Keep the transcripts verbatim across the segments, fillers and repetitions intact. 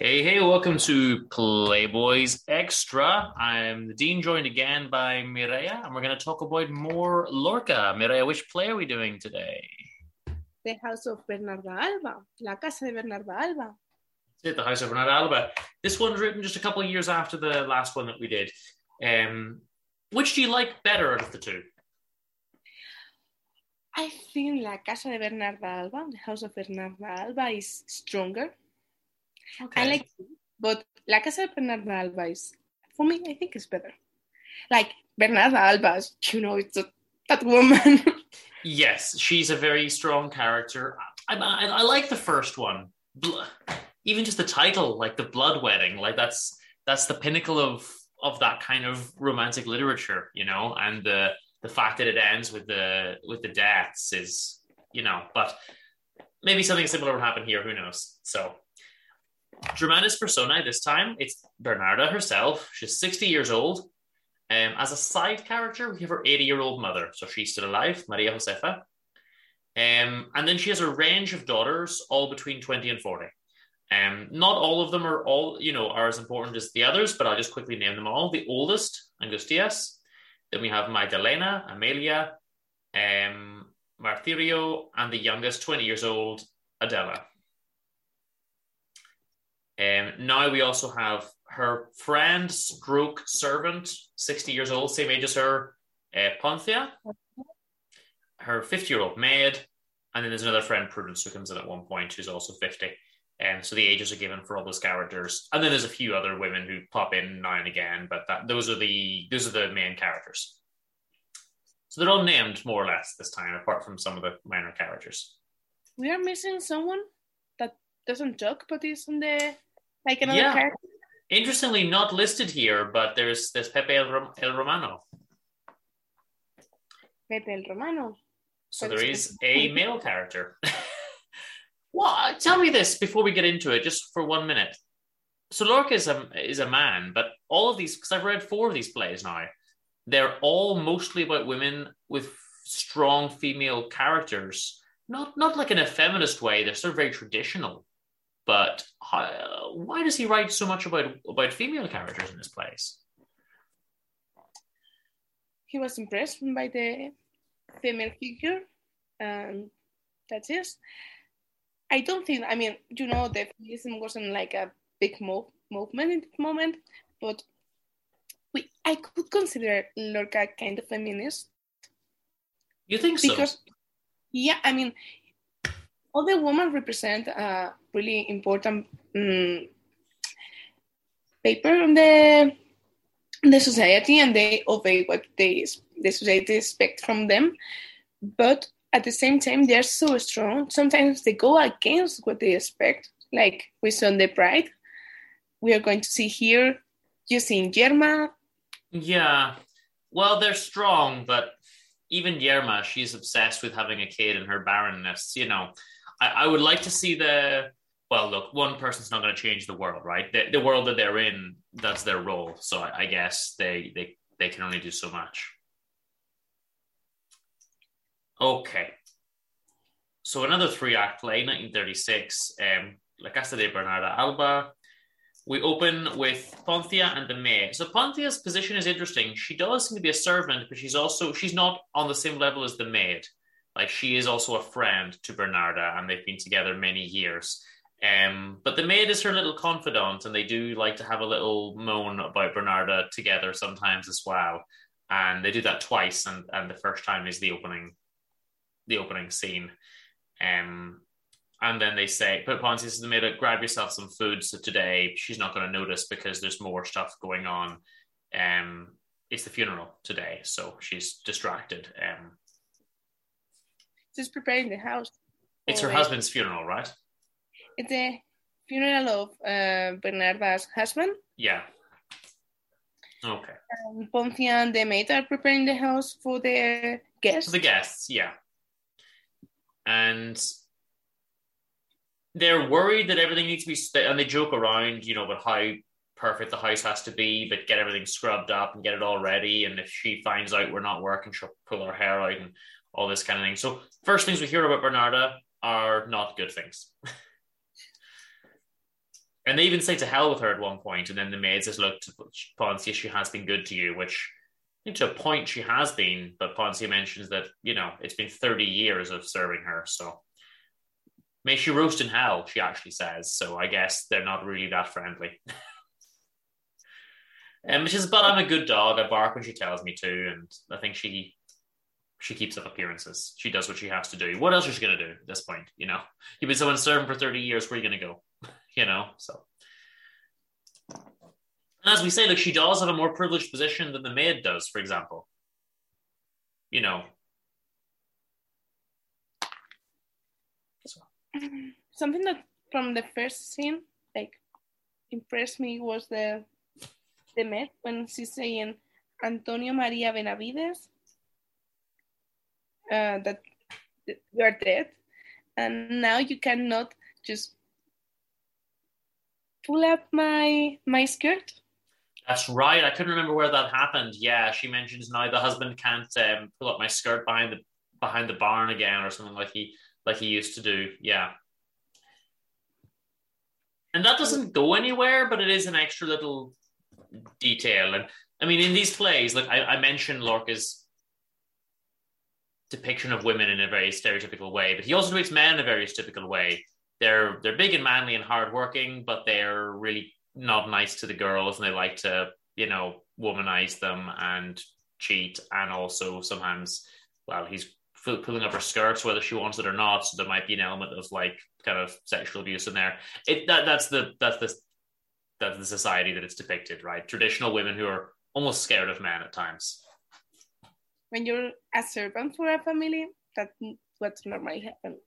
Hey, hey, welcome to Playboys Extra. I'm the Dean, joined again by Mireya, and we're going to talk about more Lorca. Mireya, which play are we doing today? The House of Bernarda Alba. La Casa de Bernarda Alba. That's it, The House of Bernarda Alba. This one's written just a couple of years after the last one that we did. Um, which do you like better out of the two? I think La Casa de Bernarda Alba, The House of Bernarda Alba, is stronger. Okay. I like it, but La Casa de Bernarda Alba is, for me, I think it's better. Like, Bernarda Alba, you know, it's a, that woman. Yes, she's a very strong character. I, I, I like the first one. Even just the title, like the Blood Wedding, like that's that's the pinnacle of, of that kind of romantic literature, you know, and the the fact that it ends with the with the deaths is, you know, but maybe something similar will happen here, who knows, so... Germanus Personae this time, it's Bernarda herself. She's sixty years old. Um, as a side character, we have her eighty-year-old mother, so she's still alive, Maria Josefa. Um, and then she has a range of daughters, all between twenty and forty. Um, not all of them are all, you know, are as important as the others, but I'll just quickly name them all. The oldest, Angustias. Then we have Magdalena, Amelia, um, Martirio, and the youngest, twenty years old, Adela. Um, now we also have her friend, stroke servant, sixty years old, same age as her, uh, Poncia, her fifty-year-old maid, and then there's another friend, Prudence, who comes in at one point, who's also fifty. Um, so the ages are given for all those characters, and then there's a few other women who pop in now and again, but that, those are the those are the main characters. So they're all named more or less this time, apart from some of the minor characters. We are missing someone that doesn't talk, but is on the. Like another yeah. character? Interestingly, not listed here, but there's there's Pepe el, Rom- el Romano. Pepe el Romano. So there is a male character. Well, tell me this before we get into it, just for one minute. So Lorca is a, is a man, but all of these, because I've read four of these plays now, they're all mostly about women with strong female characters. Not, not like in a feminist way, they're sort of very traditional. But uh, why does he write so much about, about female characters in this place? He was impressed by the female figure, and that's it. I don't think, I mean, you know, the feminism wasn't like a big mo- movement in the moment, but we, I could consider Lorca kind of feminist. You think so? Because, yeah, I mean... all the women represent a really important um, paper on the on the society, and they obey what they, the society expects from them. But at the same time, they are so strong. Sometimes they go against what they expect, like we saw in the Pride. We are going to see here, you see in Yerma. Yeah, well, they're strong, but even Yerma, she's obsessed with having a kid and her barrenness, you know. I would like to see the, well, look, one person's not going to change the world, right? The, the world that they're in, that's their role. So I, I guess they, they, they can only do so much. Okay. So another three-act play, nineteen thirty-six, um, La Casa de Bernarda Alba. We open with Poncia and the maid. So Poncia's position is interesting. She does seem to be a servant, but she's also, she's not on the same level as the maid. Like, she is also a friend to Bernarda, and they've been together many years. Um, but the maid is her little confidant, and they do like to have a little moan about Bernarda together sometimes as well. And they do that twice, and, and the first time is the opening the opening scene. Um, And then they say, put Poncius in the middle, grab yourself some food. So today she's not going to notice because there's more stuff going on. Um, it's the funeral today, so she's distracted. Um, Just preparing the house. It's her husband's funeral, right? It's the funeral of uh, Bernarda's husband. Yeah. Okay. Um, Poncia and the maid are preparing the house for the guests. For the guests, yeah. And they're worried that everything needs to be, and they joke around, you know, about how perfect the house has to be, but get everything scrubbed up and get it all ready. And if she finds out we're not working, she'll pull her hair out and all this kind of thing. So first things we hear about Bernarda are not good things. And they even say to hell with her at one point. And then the maid says, look, Poncia, she has been good to you, which to a point she has been. But Poncia mentions that, you know, it's been thirty years of serving her, so. May she roast in hell, she actually says. So I guess they're not really that friendly. um, she says, but I'm a good dog. I bark when she tells me to. And I think she she keeps up appearances. She does what she has to do. What else is she going to do at this point? You know, you've been someone serving for thirty years. Where are you going to go? You know, so. And as we say, look, she does have a more privileged position than the maid does, for example. You know. Something that from the first scene, like, impressed me was the the maid when she's saying Antonio María Benavides, uh, that you are dead, and now you cannot just pull up my my skirt. That's right. I couldn't remember where that happened. Yeah, she mentions now the husband can't um, pull up my skirt behind the behind the barn again or something like he. Like he used to do, yeah. And that doesn't go anywhere, but it is an extra little detail. And I mean, in these plays, like I, I mentioned Lorca's depiction of women in a very stereotypical way, but he also depicts men in a very stereotypical way. They're they're big and manly and hardworking, but they're really not nice to the girls, and they like to, you know, womanize them and cheat, and also sometimes, well, he's pulling up her skirts whether she wants it or not, so there might be an element of like kind of sexual abuse in there. It that that's the that's the that's the society that it's depicted, right? Traditional women who are almost scared of men at times. When you're a servant for a family, that's what normally happens.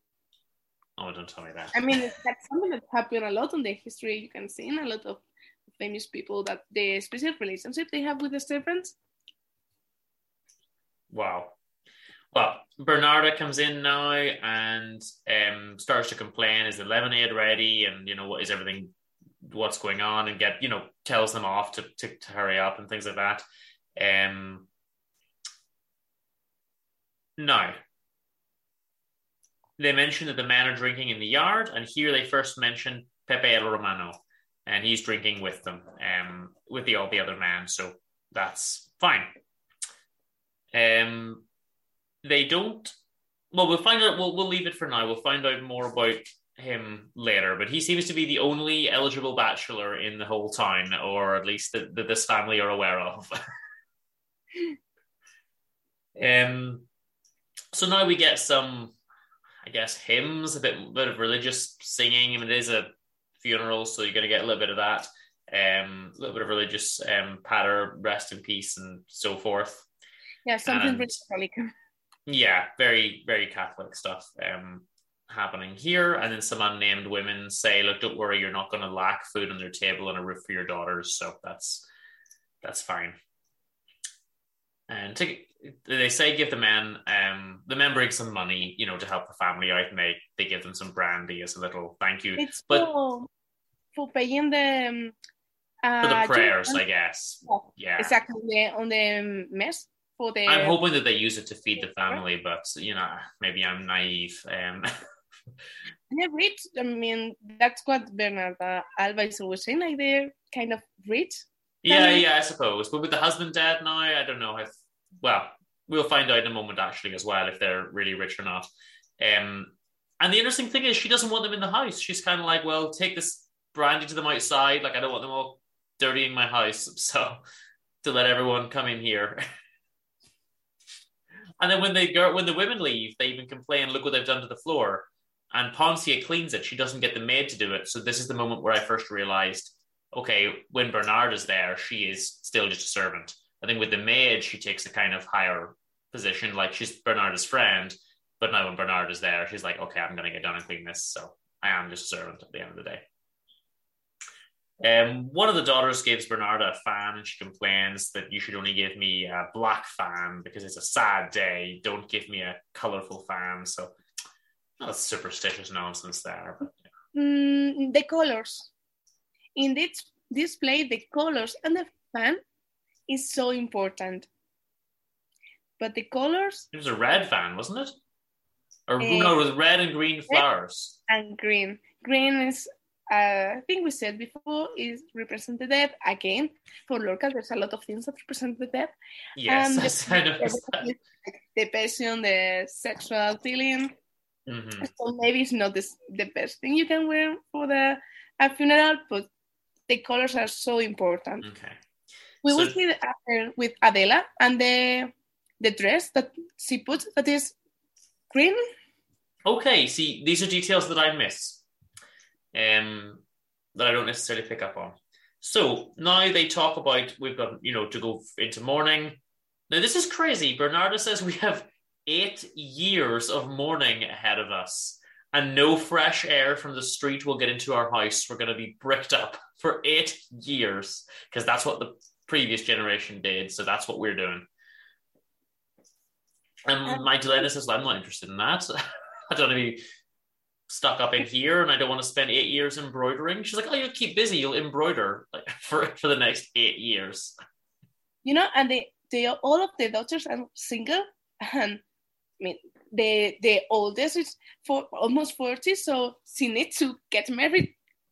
Oh, don't tell me that. I mean, that's something that happened a lot in the history. You can see in a lot of famous people that the special relationship they have with the servants. Wow. Well, Bernarda comes in now and um, starts to complain, is the lemonade ready? And, you know, what is everything, what's going on? And get, you know, tells them off to, to, to hurry up and things like that. Um, now, they mention that the men are drinking in the yard, and here they first mention Pepe el Romano, and he's drinking with them, um, with the all the other men, so that's fine. Um... They don't. Well, we'll find out. We'll we'll leave it for now. We'll find out more about him later. But he seems to be the only eligible bachelor in the whole town, or at least that this family are aware of. um. So now we get some, I guess, hymns, a bit, bit of religious singing. I mean, it is a funeral, so you're going to get a little bit of that. Um, a little bit of religious um patter, rest in peace, and so forth. Yeah, something and, really Catholic. Yeah, very, very Catholic stuff um, happening here. And then some unnamed women say, look, don't worry, you're not going to lack food on their table and a roof for your daughters. So that's that's fine. And to, they say give the men, um, the men bring some money, you know, to help the family out. And they, they give them some brandy as a little thank you. It's but, for, for paying the... Um, uh, for the prayers, I guess. Oh, yeah. Exactly, on the mess. The, I'm hoping that they use it to feed the family, but, you know, maybe I'm naive. Um, they're rich. I mean, that's what Bernarda Alba is always saying, like they're kind of rich. Yeah, yeah, I suppose. But with the husband dead now, I don't know if... Well, we'll find out in a moment, actually, as well, if they're really rich or not. Um, and the interesting thing is she doesn't want them in the house. She's kind of like, well, take this brandy to them outside. Like, I don't want them all dirtying my house, so to let everyone come in here. And then when they go, when the women leave, they even complain, look what they've done to the floor. and Poncia cleans it. She doesn't get the maid to do it. So this is the moment where I first realized, okay, when Bernard is there, she is still just a servant. I think with the maid, she takes a kind of higher position, like she's Bernard's friend, but now when Bernard is there, she's like, okay, I'm going to get done and clean this. So I am just a servant at the end of the day. Um, one of the daughters gives Bernarda a fan and she complains that you should only give me a black fan because it's a sad day. Don't give me a colourful fan. So not superstitious nonsense there. But, yeah. mm, the colours. In this display, the colours and the fan is so important. But the colours... It was a red fan, wasn't it? Or uh, no, it was red and green flowers. And green. Green is... Uh, I think we said before is representative again for Lorca. There's a lot of things that represent the death. Yes, um, the, the passion, the sexual feeling. Mm-hmm. So maybe it's not this, the best thing you can wear for the a funeral, but the colors are so important. Okay, we so, will see the after with Adela and the the dress that she puts that is green. Okay, see, these are details that I miss. Um, that I don't necessarily pick up on. So now they talk about, we've got, you know, to go into mourning. Now this is crazy. Bernarda says we have eight years of mourning ahead of us and no fresh air from the street will get into our house. We're going to be bricked up for eight years because that's what the previous generation did. So that's what we're doing. And Magdalena says, well, I'm not interested in that. I don't know if you stuck up in here and I don't want to spend eight years embroidering. She's like, oh, you'll keep busy. You'll embroider like, for, for the next eight years. You know, and they, they are, all of the daughters are single. And I mean, the, the oldest is for almost forty, so she needs to get married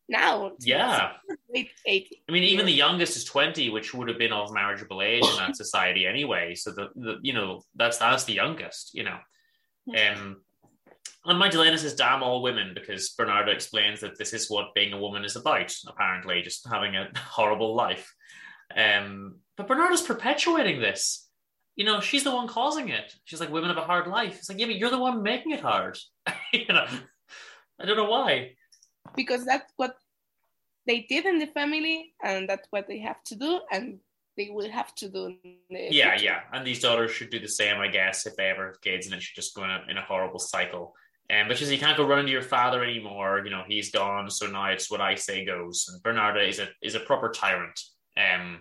now. Yeah. Eight, eight I mean, even the youngest is twenty, which would have been of marriageable age in that society anyway. So, the, the you know, that's, that's the youngest, you know. Um. And Magdalena says, damn all women, because Bernarda explains that this is what being a woman is about, apparently, just having a horrible life. Um, but Bernarda's perpetuating this. You know, she's the one causing it. She's like, women have a hard life. It's like, yeah, but you're the one making it hard. You know, I don't know why. Because that's what they did in the family, and that's what they have to do, and they will have to do. Yeah, future. yeah. And these daughters should do the same, I guess, if they ever have kids, and it should just go in a, in a horrible cycle. Um, but she says, you can't go running to your father anymore. You know, he's gone, so now it's what I say goes. And Bernarda is a is a proper tyrant. Um,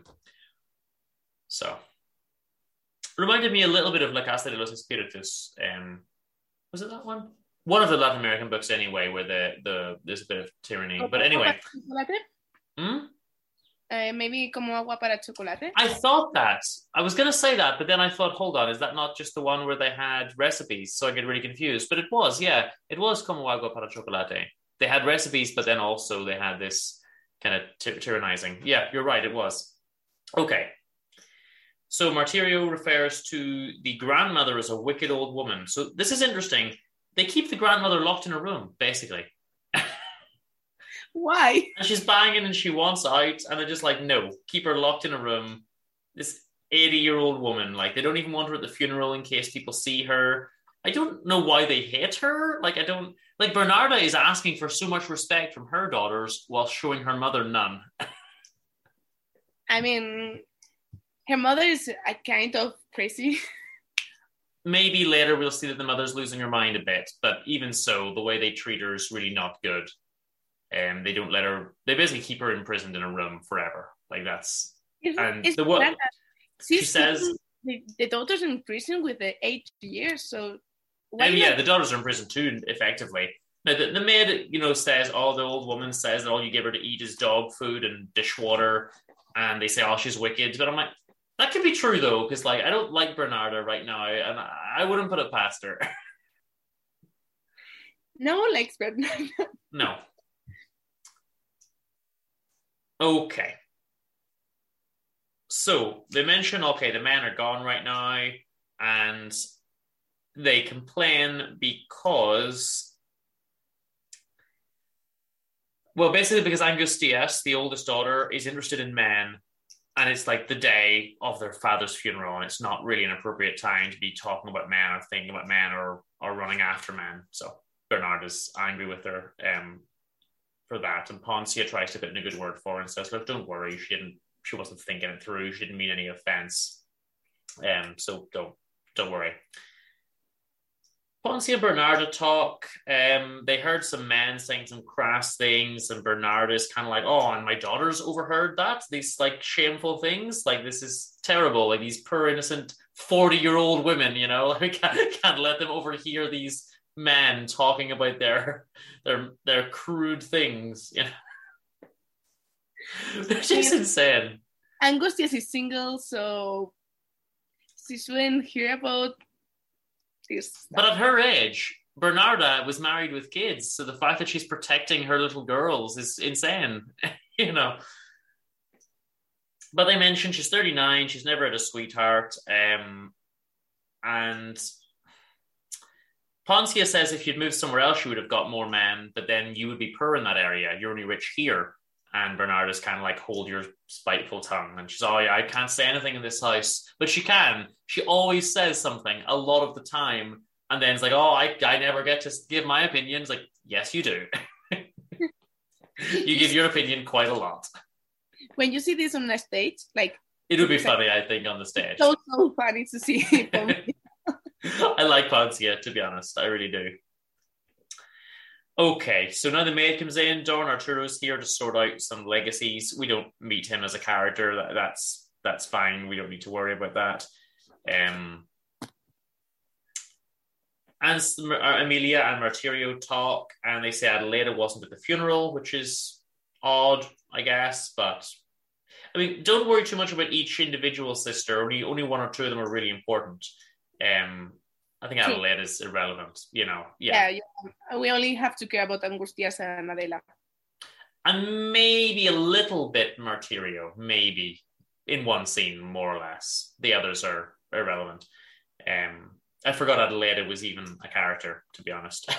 so. Reminded me a little bit of La Casa de los Espíritus. Um, was it that one? One of the Latin American books, anyway, where the, the there's a bit of tyranny. Oh, but anyway. Hmm? Uh, maybe Como Agua para Chocolate. I thought that. I was going to say that, but then I thought, hold on, is that not just the one where they had recipes? So I get really confused. But it was, yeah, it was Como Agua para Chocolate. They had recipes, but then also they had this kind of ty- tyrannizing. Yeah, you're right, it was. Okay. So Martirio refers to the grandmother as a wicked old woman. So this is interesting. They keep the grandmother locked in a room, basically. Why? And she's banging and she wants out, and they're just like, no, keep her locked in a room. This eighty-year-old woman, like, they don't even want her at the funeral in case people see her. I don't know why they hate her. Like, I don't... Like, Bernarda is asking for so much respect from her daughters while showing her mother none. I mean, her mother is a kind of crazy. Maybe later we'll see that the mother's losing her mind a bit, but even so, the way they treat her is really not good. And um, they don't let her, they basically keep her imprisoned in a room forever. Like that's, it's, and it's the what she says. The, the daughter's in prison with the eight years, so. And yeah, not- the daughters are in prison too, effectively. Now the, the maid, you know, says, oh, the old woman says that all you give her to eat is dog food and dishwater. And they say, oh, she's wicked. But I'm like, that could be true though, because like, I don't like Bernarda right now and I, I wouldn't put it past her. No one likes Bernarda. No. Okay. So they mention, okay, the men are gone right now, and they complain because, well, basically because Angustias, the oldest daughter, is interested in men, and it's like the day of their father's funeral, and it's not really an appropriate time to be talking about men or thinking about men or, or running after men. So Bernarda's angry with her um, for that, and Poncia tries to put in a good word for her and says, look, don't worry, she didn't, she wasn't thinking it through, she didn't mean any offence, um, so don't, don't worry. Poncia and Bernarda talk. Um, they heard some men saying some crass things, and Bernarda's kind of like, oh, and my daughter's overheard that, these like shameful things, like this is terrible, like these poor innocent forty-year-old women, you know, like, can't, can't let them overhear these men talking about their their their crude things, you know. They're just insane. Angustias is single, so she shouldn't hear about. But at her age, Bernarda was married with kids, so the fact that she's protecting her little girls is insane, you know. But they mentioned she's thirty-nine, she's never had a sweetheart, um, and Poncia says if you'd moved somewhere else, you would have got more men, but then you would be poor in that area, you're only rich here. And Bernarda's kind of like, hold your spiteful tongue. And she's, oh yeah, I can't say anything in this house. But she can. She always says something a lot of the time. And then it's like, oh, I, I never get to give my opinion. It's like, yes, you do. You give your opinion quite a lot. When you see this on the stage, like... It would be funny, like, I think, on the stage. It's so, so funny to see. I like Poncia, to be honest. I really do. Okay, so now the maid comes in. Don Arturo's here to sort out some legacies. We don't meet him as a character. That, that's that's fine. We don't need to worry about that. Um, and Amelia and Martirio talk, and they say Adelaida wasn't at the funeral, which is odd, I guess. But, I mean, don't worry too much about each individual sister. Only, only one or two of them are really important. Um I think Adelaide is irrelevant, you know. Yeah. Yeah, yeah, we only have to care about Angustias and Adela. And maybe a little bit Martirio, maybe, in one scene, more or less. The others are irrelevant. Um, I forgot Adelaide was even a character, to be honest.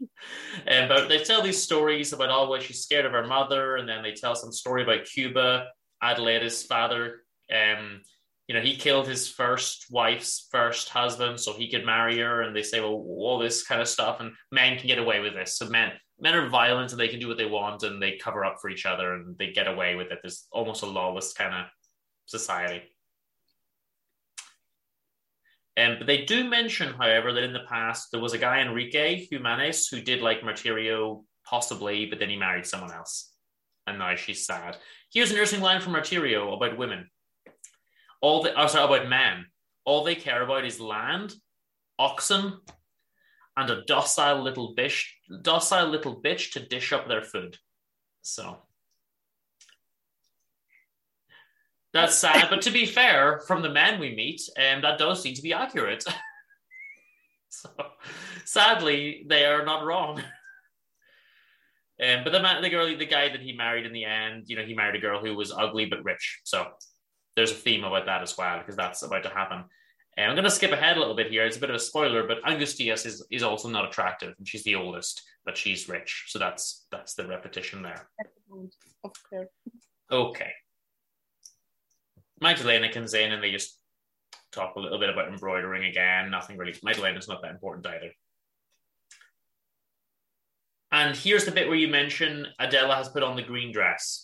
um, but they tell these stories about, oh, well, she's scared of her mother, and then they tell some story about Cuba, Adelaide's father, um... You know, he killed his first wife's first husband so he could marry her. And they say, well, all this kind of stuff. And men can get away with this. So men men are violent and they can do what they want and they cover up for each other and they get away with it. There's almost a lawless kind of society. Um, but they do mention, however, that in the past, there was a guy, Enrique Humanes, who did like Martirio, possibly, but then he married someone else. And now she's sad. Here's an interesting line from Martirio about women. All the, oh, sorry, about men. All they care about is land, oxen, and a docile little bitch, docile little bitch to dish up their food. So that's sad. But to be fair, from the men we meet, um, that does seem to be accurate. So sadly, they are not wrong. um, but the man, the girl, the guy that he married in the end, you know, he married a girl who was ugly but rich. So. There's a theme about that as well, because that's about to happen. And I'm going to skip ahead a little bit here. It's a bit of a spoiler, but Angustias is, is also not attractive, and she's the oldest, but she's rich. So that's that's the repetition there. Okay. Okay. Magdalena comes in, and they just talk a little bit about embroidering again. Nothing really. Magdalena's not that important either. And here's the bit where you mention Adela has put on the green dress.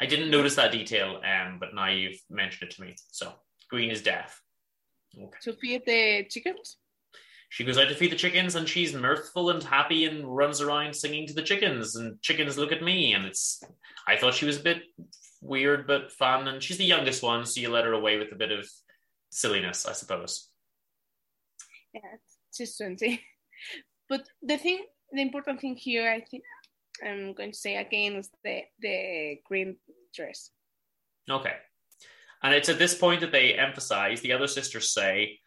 I didn't notice that detail, um, but now you've mentioned it to me. So, green is death. Okay. To feed the chickens? She goes out to feed the chickens, and she's mirthful and happy and runs around singing to the chickens, and chickens look at me, and it's... I thought she was a bit weird, but fun, and she's the youngest one, so you let her away with a bit of silliness, I suppose. Yeah, she's twenty. But the thing, the important thing here, I think... I'm going to say again is the, the green dress. Okay. And it's at this point that they emphasize, the other sisters say,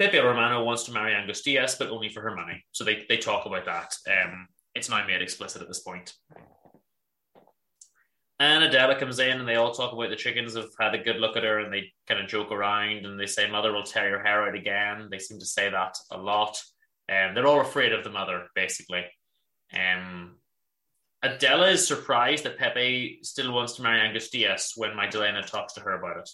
Pepe Romano wants to marry Angustias, but only for her money. So they, they talk about that. Um, it's now made explicit at this point. And Adela comes in and they all talk about the chickens have had a good look at her and they kind of joke around and they say, mother will tear your hair out again. They seem to say that a lot. Um, they're all afraid of the mother, basically. Um... Adela is surprised that Pepe still wants to marry Angustias when Magdalena talks to her about it.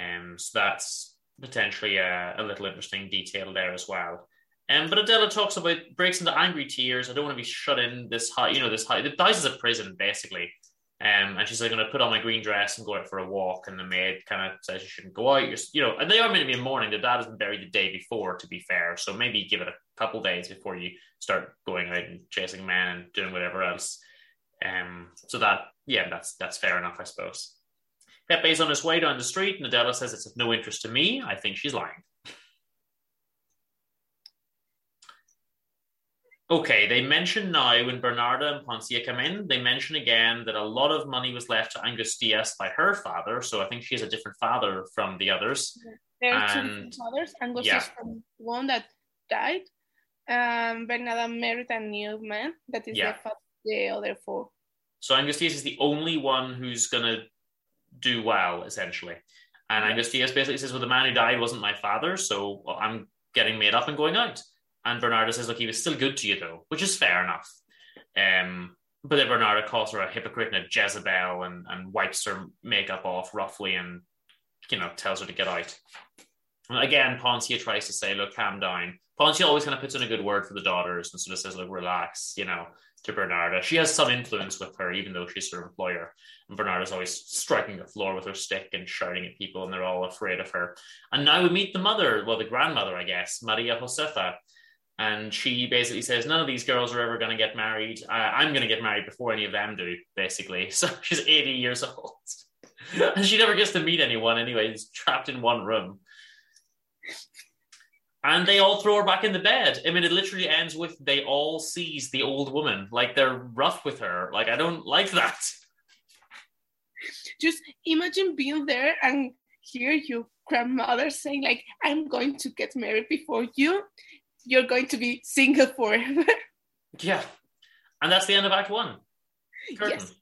Um, so that's potentially a, a little interesting detail there as well. Um, but Adela talks about, breaks into angry tears. I don't want to be shut in this high, you know, this high. This is a prison, basically. Um, and she's like, I'm going to put on my green dress and go out for a walk. And the maid kind of says you shouldn't go out. You're, you know, and they are meant to be in mourning. Their dad has been buried the day before, to be fair. So maybe give it a couple days before you start going out and chasing men and doing whatever else. Um, so that, yeah, that's that's fair enough, I suppose. Pepe's on his way down the street, and Adela says it's of no interest to me. I think she's lying. Okay, they mention now, when Bernarda and Poncia come in, they mention again that a lot of money was left to Angustias by her father, so I think she has a different father from the others. There are two different fathers. Angustias yeah. from one that died, um, Bernarda married a new man, that is yeah. the father of the other four. So Angustias is the only one who's going to do well, essentially. And yeah. Angustias basically says, well, the man who died wasn't my father, so well, I'm getting made up and going out. And Bernarda says, look, he was still good to you, though, which is fair enough. Um, but then Bernarda calls her a hypocrite and a Jezebel and, and wipes her makeup off roughly and, you know, tells her to get out. And again, Poncia tries to say, look, calm down. Poncia always kind of puts in a good word for the daughters and sort of says, look, relax, you know, to Bernarda. She has some influence with her, even though she's her employer. And Bernarda's always striking the floor with her stick and shouting at people, and they're all afraid of her. And now we meet the mother, well, the grandmother, I guess, Maria Josefa. And she basically says, none of these girls are ever going to get married. Uh, I'm going to get married before any of them do, basically. So she's eighty years old. And she never gets to meet anyone anyway. She's trapped in one room. And they all throw her back in the bed. I mean, it literally ends with they all seize the old woman. Like, they're rough with her. Like, I don't like that. Just imagine being there and hear your grandmother saying, like, I'm going to get married before you. You're going to be single forever. Yeah. And that's the end of Act One. Curtain. Yes.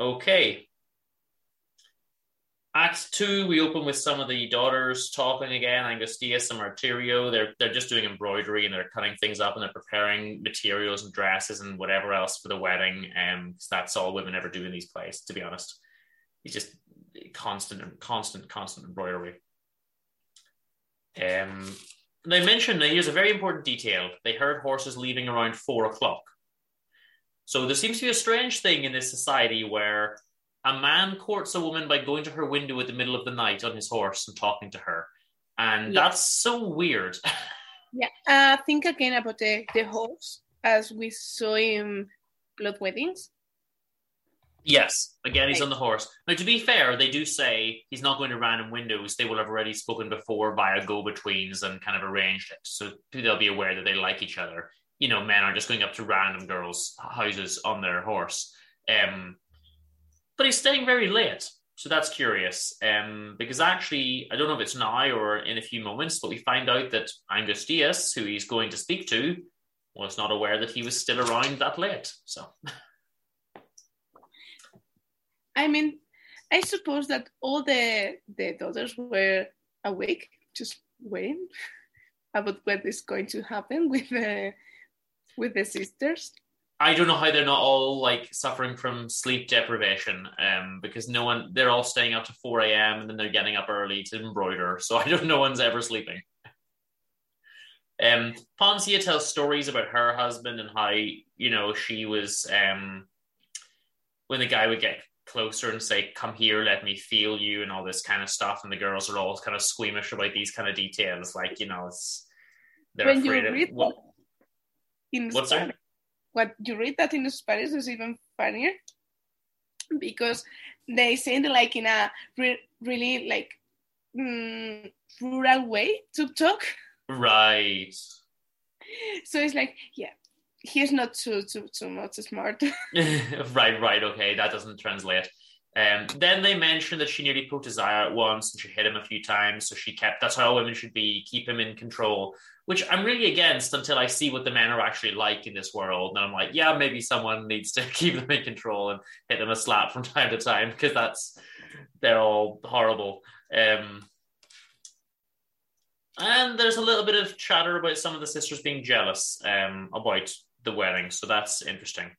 Okay. Act Two, we open with some of the daughters talking again, Angustias and Martirio. They're, they're just doing embroidery and they're cutting things up and they're preparing materials and dresses and whatever else for the wedding. Um, that's all women ever do in these plays, to be honest. It's just constant, constant, constant embroidery. Um... They mentioned, here's a very important detail, they heard horses leaving around four o'clock. So there seems to be a strange thing in this society where a man courts a woman by going to her window at the middle of the night on his horse and talking to her. And yeah. that's so weird. yeah, uh, think again about the, the horse as we saw in Blood Weddings. Yes, again, he's on the horse. Now, to be fair, they do say he's not going to random windows. They will have already spoken before via go-betweens and kind of arranged it. So they'll be aware that they like each other. You know, men are just going up to random girls' houses on their horse. Um, but he's staying very late. So that's curious. Um, because actually, I don't know if it's now or in a few moments, but we find out that Angustias, who he's going to speak to, was not aware that he was still around that late. So... I mean, I suppose that all the the daughters were awake, just waiting about what is going to happen with the with the sisters. I don't know how they're not all like suffering from sleep deprivation, um, because no one they're all staying up to four a.m. and then they're getting up early to embroider. So I don't know no one's ever sleeping. Um, Poncia tells stories about her husband and how you know she was um, when the guy would get closer and say, come here, let me feel you, and all this kind of stuff. And the girls are all kind of squeamish about these kind of details. Like, you know, it's they're when afraid you read of what, in what's Spanish, that? What you read that in Spanish is even funnier because they say it like in a re- really like mm, rural way to talk. Right. So it's like, yeah. He's not too too too much smart. right, right, okay, that doesn't translate. Um, then they mentioned that she nearly poked his eye out once and she hit him a few times, so she kept, that's how women should be, keep him in control, which I'm really against until I see what the men are actually like in this world, and I'm like, yeah, maybe someone needs to keep them in control and hit them a slap from time to time, because that's, they're all horrible. Um, and there's a little bit of chatter about some of the sisters being jealous um, about the wedding, so that's interesting.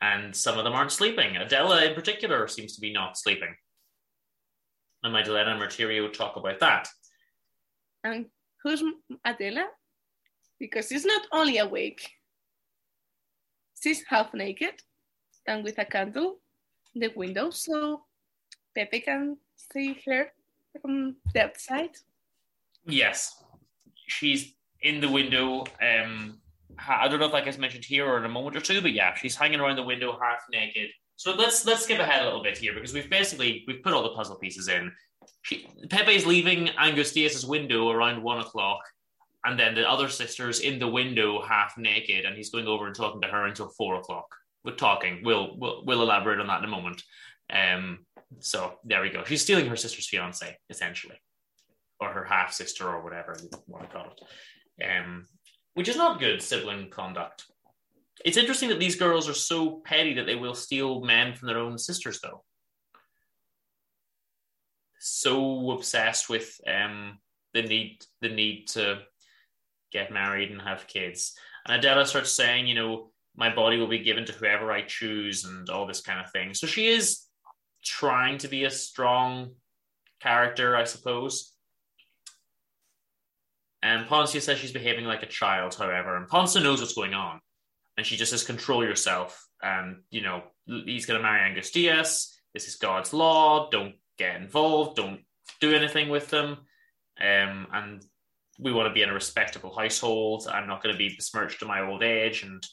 And some of them aren't sleeping. Adela in particular seems to be not sleeping. and Magdalena and Martirio talk about that. And who's Adela? Because she's not only awake, she's half naked and with a candle in the window, so Pepe can see her from the outside. Yes, she's in the window. Um, I don't know if that gets mentioned here or in a moment or two, but yeah, she's hanging around the window half naked. So let's let's skip ahead a little bit here, because we've basically, we've put all the puzzle pieces in. She, Pepe's leaving Angustias' window around one o'clock, and then the other sister's in the window half naked, and he's going over and talking to her until four o'clock. We're talking. We'll we'll, we'll elaborate on that in a moment. Um, so there we go. She's stealing her sister's fiancé, essentially, or her half-sister or whatever you want to call it, um, which is not good sibling conduct. It's interesting that these girls are so petty that they will steal men from their own sisters, though. So obsessed with um, the need the need to get married and have kids. And Adela starts saying, you know, my body will be given to whoever I choose and all this kind of thing. So she is trying to be a strong character, I suppose. And Poncia says she's behaving like a child, however. And Poncia knows what's going on. And she just says, control yourself. And, you know, he's going to marry Angustias. This is God's law. Don't get involved. Don't do anything with them. Um, and we want to be in a respectable household. I'm not going to be besmirched in my old age and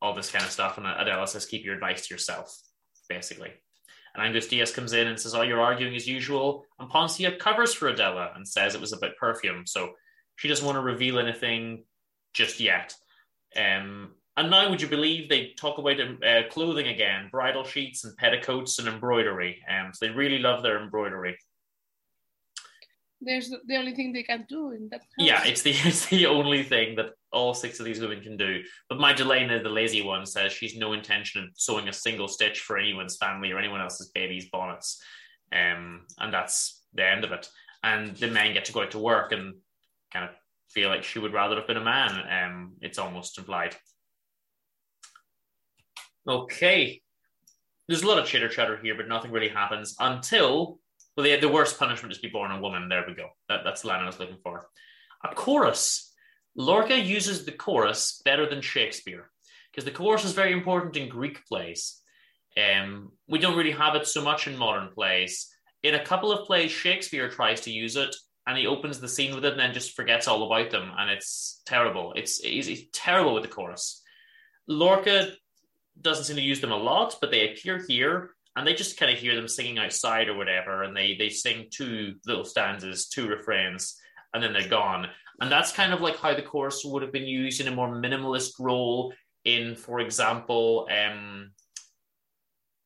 all this kind of stuff. And Adela says, keep your advice to yourself, basically. And Angustias comes in and says, oh, you're arguing as usual. And Poncia covers for Adela and says it was about perfume. So she doesn't want to reveal anything just yet. Um, and now, would you believe, they talk about uh, clothing again, bridal sheets and petticoats and embroidery. Um, so they really love their embroidery. There's the only thing they can do in that house. Yeah, it's the, it's the only thing that all six of these women can do. But Magdalena, the lazy one, says she's no intention of sewing a single stitch for anyone's family or anyone else's baby's bonnets. Um, and that's the end of it. And the men get to go out to work and kind of feel like she would rather have been a man. Um, it's almost implied. Okay. There's a lot of chitter-chatter here, but nothing really happens until... Well, the, the worst punishment is to be born a woman. There we go. That, that's the line I was looking for. A chorus. Lorca uses the chorus better than Shakespeare, because the chorus is very important in Greek plays. Um, we don't really have it so much in modern plays. In a couple of plays, Shakespeare tries to use it, and he opens the scene with it and then just forgets all about them, and it's terrible. It's he's, he's terrible with the chorus. Lorca doesn't seem to use them a lot, but they appear here. And they just kind of hear them singing outside or whatever, and they, they sing two little stanzas, two refrains, and then they're gone. And that's kind of like how the chorus would have been used in a more minimalist role in, for example, um,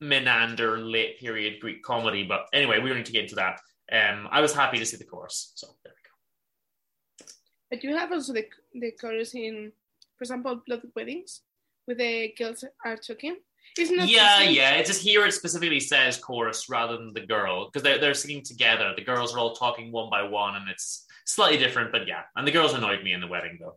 Menander, late period Greek comedy. But anyway, we don't need to get into that. Um, I was happy to see the chorus, so there we go. But you have also the, the chorus in, for example, Blood Weddings, where the girls are talking. Isn't yeah, yeah. It's just here it specifically says chorus rather than the girl, because they're, they're singing together. The girls are all talking one by one, and it's slightly different, but yeah. And the girls annoyed me in the wedding, though.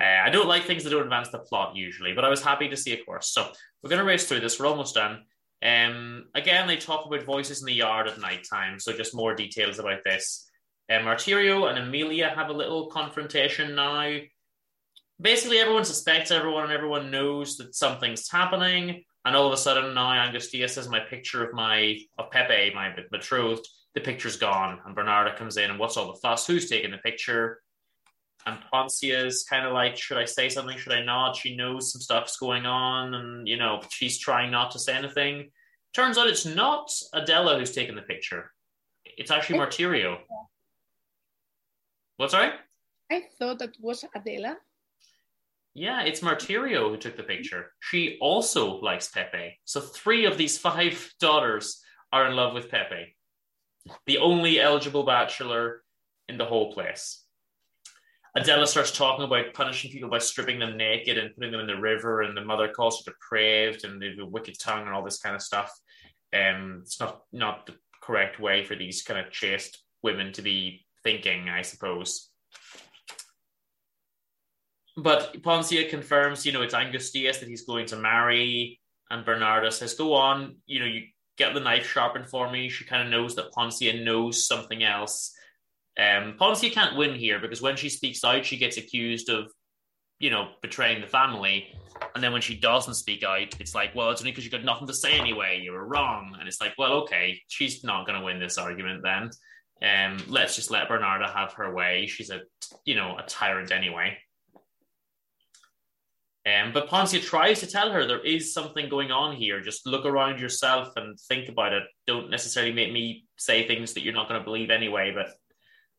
Uh, I don't like things that don't advance the plot usually, but I was happy to see a chorus. So we're going to race through this. We're almost done. Um, again, they talk about voices in the yard at night time, so just more details about this. Um, Martirio and Amelia have a little confrontation now. Basically, everyone suspects everyone, and everyone knows that something's happening. And all of a sudden, now Angustias says, "My picture of my of Pepe, my betrothed, the picture's gone." And Bernarda comes in, and what's all the fuss? Who's taking the picture? And Poncia's kind of like, "Should I say something? Should I not?" She knows some stuff's going on, and you know she's trying not to say anything. Turns out it's not Adela who's taking the picture; it's actually Martirio. What's sorry? I thought that was Adela. Yeah, it's Martirio who took the picture. She also likes Pepe. So three of these five daughters are in love with Pepe, the only eligible bachelor in the whole place. Adela starts talking about punishing people by stripping them naked and putting them in the river, and the mother calls her depraved and the wicked tongue and all this kind of stuff. Um, it's not, not the correct way for these kind of chaste women to be thinking, I suppose. But Poncia confirms, you know, it's Angustias that he's going to marry, and Bernarda says, go on, you know, you get the knife sharpened for me. She kind of knows that Poncia knows something else. Um, Poncia can't win here because when she speaks out, she gets accused of, you know, betraying the family. And then when she doesn't speak out, it's like, well, it's only because you got nothing to say anyway. You were wrong. And it's like, well, okay, she's not going to win this argument then. Um, let's just let Bernarda have her way. She's a, you know, a tyrant anyway. Um, but Poncia tries to tell her there is something going on here. Just look around yourself and think about it. Don't necessarily make me say things that you're not going to believe anyway, but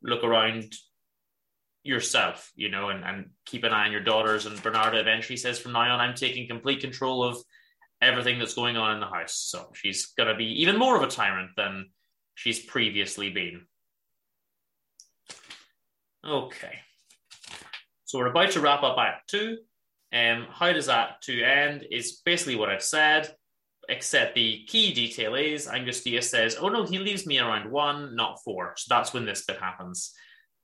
look around yourself, you know, and, and keep an eye on your daughters. And Bernarda eventually says, from now on, I'm taking complete control of everything that's going on in the house. So she's going to be even more of a tyrant than she's previously been. Okay. So we're about to wrap up Act Two. Um, how does Act Two end is basically what I've said, except the key detail is Angustias says, oh no, he leaves me around one, not four. So that's when this bit happens.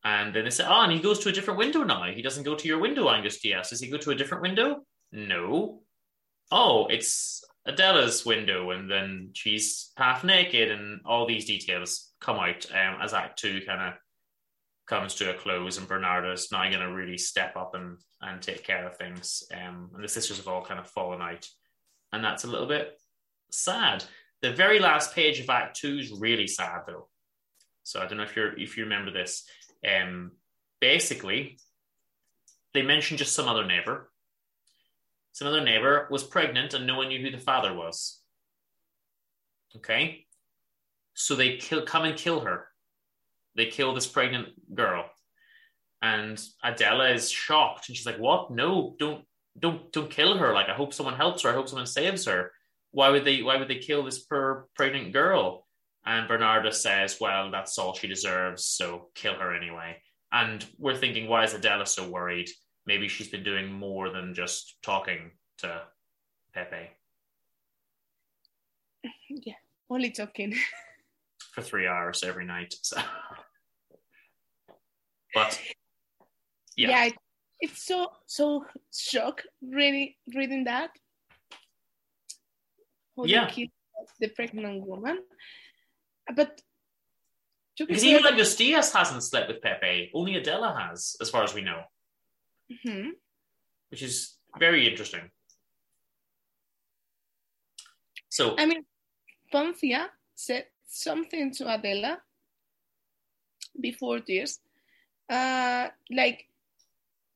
And then they say, ah, and he goes to a different window now. He doesn't go to your window, Angustias. Does he go to a different window? No. Oh, it's Adela's window. And then she's half naked and all these details come out um, as Act Two kind of comes to a close. And Bernarda's now going to really step up and, and take care of things. Um, and the sisters have all kind of fallen out. And that's a little bit sad. The very last page of Act Two is really sad though. So I don't know if you're if you remember this. Um, basically, they mentioned just some other neighbour. Some other neighbour was pregnant and no one knew who the father was. Okay? So they kill, come and kill her. They kill this pregnant girl. And Adela is shocked. And she's like, what? No, don't, don't, don't kill her. Like, I hope someone helps her. I hope someone saves her. Why would they, why would they kill this poor pregnant girl? And Bernarda says, well, that's all she deserves, so kill her anyway. And we're thinking, why is Adela so worried? Maybe she's been doing more than just talking to Pepe. Yeah, only talking. For three hours every night. So. But, yeah. Yeah, it's so, so shock really reading that. How yeah. They kill the pregnant woman. But because even Angustias hasn't slept with Pepe, only Adela has, as far as we know, mm-hmm. Which is very interesting. So I mean, Poncia said something to Adela before this, uh, like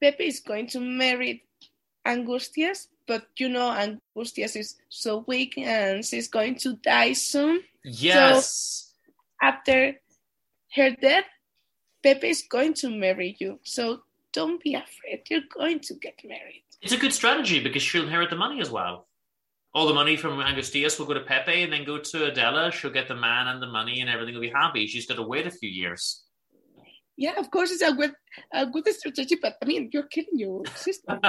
Pepe is going to marry Angustias, but you know Angustias is so weak and she's going to die soon. Yes. So after her death, Pepe is going to marry you. So don't be afraid. You're going to get married. It's a good strategy because she'll inherit the money as well. All the money from Angustias will go to Pepe and then go to Adela. She'll get the man and the money and everything will be happy. She's got to wait a few years. Yeah, of course it's a good, a good strategy, but I mean, you're killing your sister.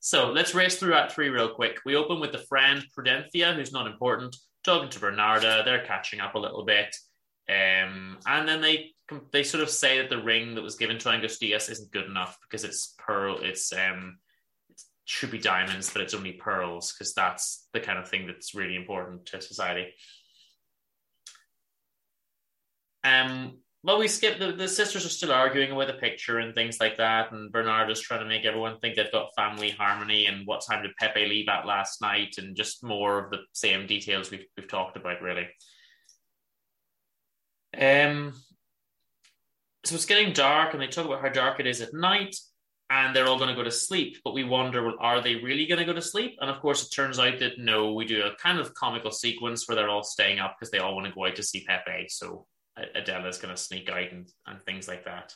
So let's race through Act Three real quick. We open with the friend Prudencia, who's not important, talking to Bernarda. They're catching up a little bit. Um, and then they they sort of say that the ring that was given to Angustias isn't good enough because it's pearl. It's um, it should be diamonds, but it's only pearls because that's the kind of thing that's really important to society. Um, well, we skip the, the sisters are still arguing with a picture and things like that, and Bernarda's trying to make everyone think they've got family harmony and what time did Pepe leave at last night and just more of the same details we've we've talked about really. Um, so it's getting dark and they talk about how dark it is at night and they're all going to go to sleep, but we wonder, well, are they really going to go to sleep? And of course it turns out that no, we do a kind of comical sequence where they're all staying up because they all want to go out to see Pepe, so Adela's going to sneak out and, and things like that.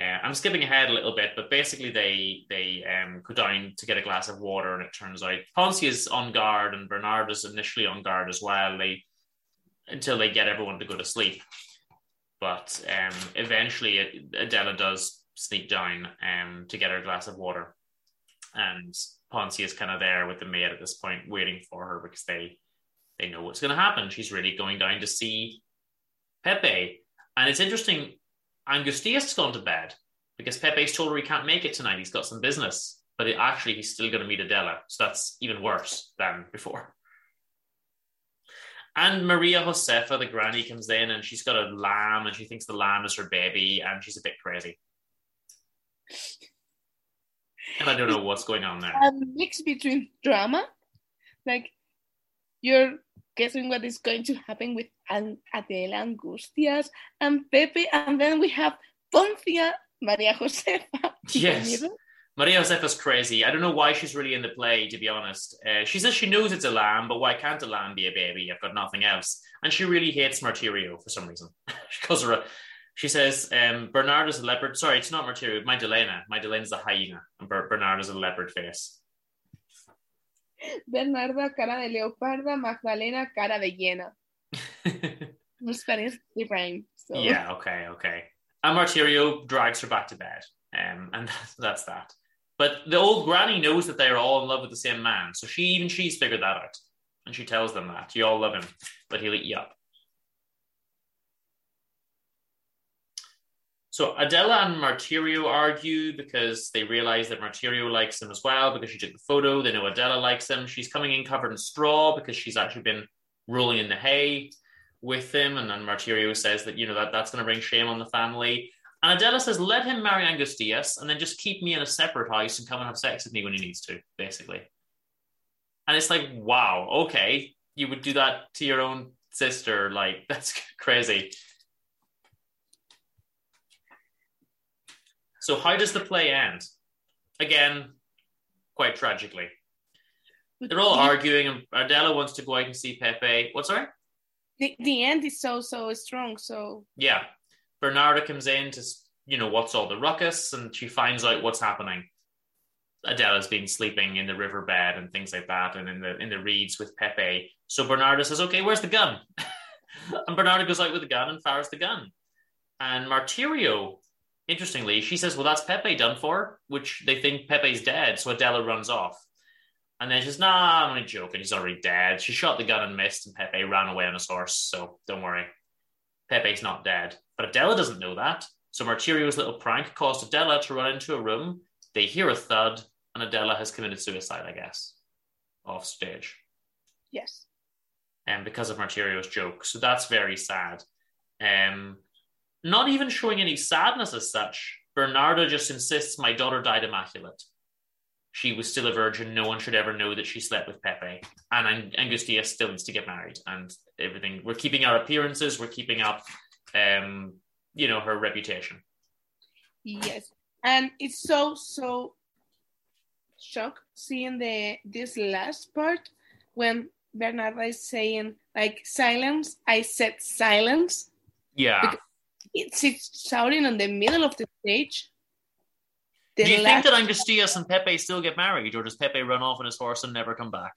Uh, I'm skipping ahead a little bit, but basically they they um, go down to get a glass of water and it turns out Poncia is on guard and Bernard is initially on guard as well they, until they get everyone to go to sleep. But um, eventually it, Adela does sneak down um, to get her glass of water. And Poncia is kind of there with the maid at this point waiting for her because they They know what's going to happen. She's really going down to see Pepe. And it's interesting, Angustias has gone to bed because Pepe's told her he can't make it tonight. He's got some business. But it, actually, he's still going to meet Adela. So that's even worse than before. And Maria Josefa, the granny, comes in and she's got a lamb and she thinks the lamb is her baby and she's a bit crazy. And I don't know what's going on there. A mix between drama, like you're guessing what is going to happen with Adela, Angustias, and Pepe, and then we have Poncia, Maria Josefa. Yes. Maria Josefa's crazy. I don't know why she's really in the play, to be honest. Uh, she says she knows it's a lamb, but why can't a lamb be a baby? I've got nothing else. And she really hates Martirio for some reason. She calls her a... She says, um, Bernard is a leopard. Sorry, it's not Martirio. Magdalena. Magdalena's a hyena. And Ber- Bernard is a leopard face. Bernarda, cara de leoparda. Magdalena, cara de hiena. In Spanish, they rhyme. So. Yeah, okay, okay. And Martirio drags her back to bed. Um, and that's, that's that. But the old granny knows that they're all in love with the same man. So she, even she's figured that out. And she tells them that. You all love him, but he'll eat you up. So Adela and Martirio argue because they realize that Martirio likes him as well because she took the photo. They know Adela likes him. She's coming in covered in straw because she's actually been rolling in the hay with him. And then Martirio says that, you know, that, that's going to bring shame on the family. And Adela says, let him marry Angustias and then just keep me in a separate house and come and have sex with me when he needs to, basically. And it's like, wow, okay, you would do that to your own sister. Like, that's crazy. So how does the play end? Again, quite tragically. They're all arguing and Adela wants to go out and see Pepe. What's sorry? The, the end is so, so strong, so... Yeah. Bernarda comes in to, you know, what's all the ruckus, and she finds out what's happening. Adela's been sleeping in the riverbed and things like that, and in the in the reeds with Pepe. So Bernarda says, okay, where's the gun? And Bernarda goes out with the gun and fires the gun. And Martirio, interestingly, she says, well, that's Pepe done for, which they think Pepe's dead, so Adela runs off. And then she says, nah, I'm only joking, he's already dead. She shot the gun and missed, and Pepe ran away on his horse, so don't worry. Pepe's not dead. But Adela doesn't know that. So Martirio's little prank caused Adela to run into a room. They hear a thud, and Adela has committed suicide, I guess. Off stage. Yes. And um, because of Martirio's joke. So that's very sad. Um, not even showing any sadness as such. Bernarda just insists my daughter died immaculate. She was still a virgin. No one should ever know that she slept with Pepe. And Angustias still needs to get married and everything. We're keeping our appearances. We're keeping up, um, you know, her reputation. Yes. And it's so, so shock seeing the this last part when Bernarda is saying, like, silence. I said silence. Yeah. Because it's, it's shouting in the middle of the stage. The Do you think that Angustias and Pepe still get married, or does Pepe run off on his horse and never come back?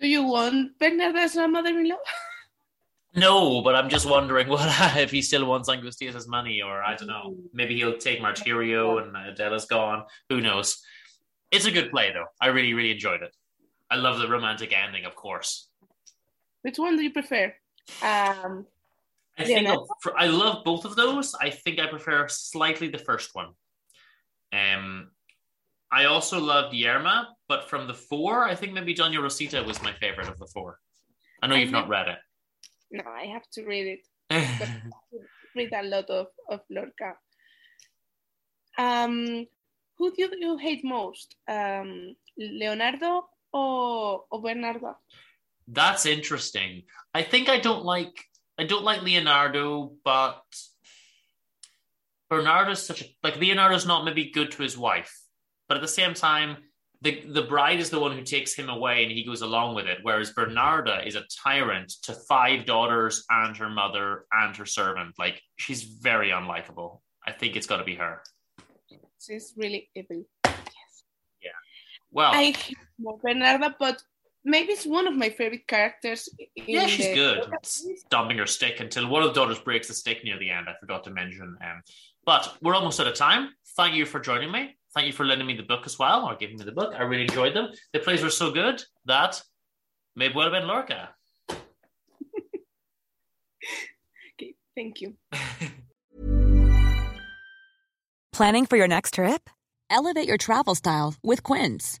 Do you want Bernarda as a mother-in-law? No, but I'm just wondering what if he still wants Angustias' money, or I don't know. Maybe he'll take Martirio and Adela's gone. Who knows? It's a good play, though. I really, really enjoyed it. I love the romantic ending, of course. Which one do you prefer? Um... I think I'll, I love both of those. I think I prefer slightly the first one. Um, I also loved Yerma, but from the four, I think maybe Doña Rosita was my favorite of the four. I know I you've have, not read it. No, I have to read it. But I read a lot of, of Lorca. Um, who do you hate most? Um, Leonardo or, or Bernardo? That's interesting. I think I don't like... I don't like Leonardo, but Bernardo's such a... Like, Leonardo's not maybe good to his wife. But at the same time, the, the bride is the one who takes him away and he goes along with it. Whereas Bernarda is a tyrant to five daughters and her mother and her servant. Like, she's very unlikable. I think it's got to be her. She's really evil. Yes. Yeah. Well... I hate Bernarda, but... Maybe it's one of my favorite characters. Yeah, she's the... good. Stomping her stick until one of the daughters breaks the stick near the end. I forgot to mention. Um, but we're almost out of time. Thank you for joining me. Thank you for lending me the book as well, or giving me the book. I really enjoyed them. The plays were so good that may well have been Lorca. Okay, thank you. Planning for your next trip? Elevate your travel style with Quince.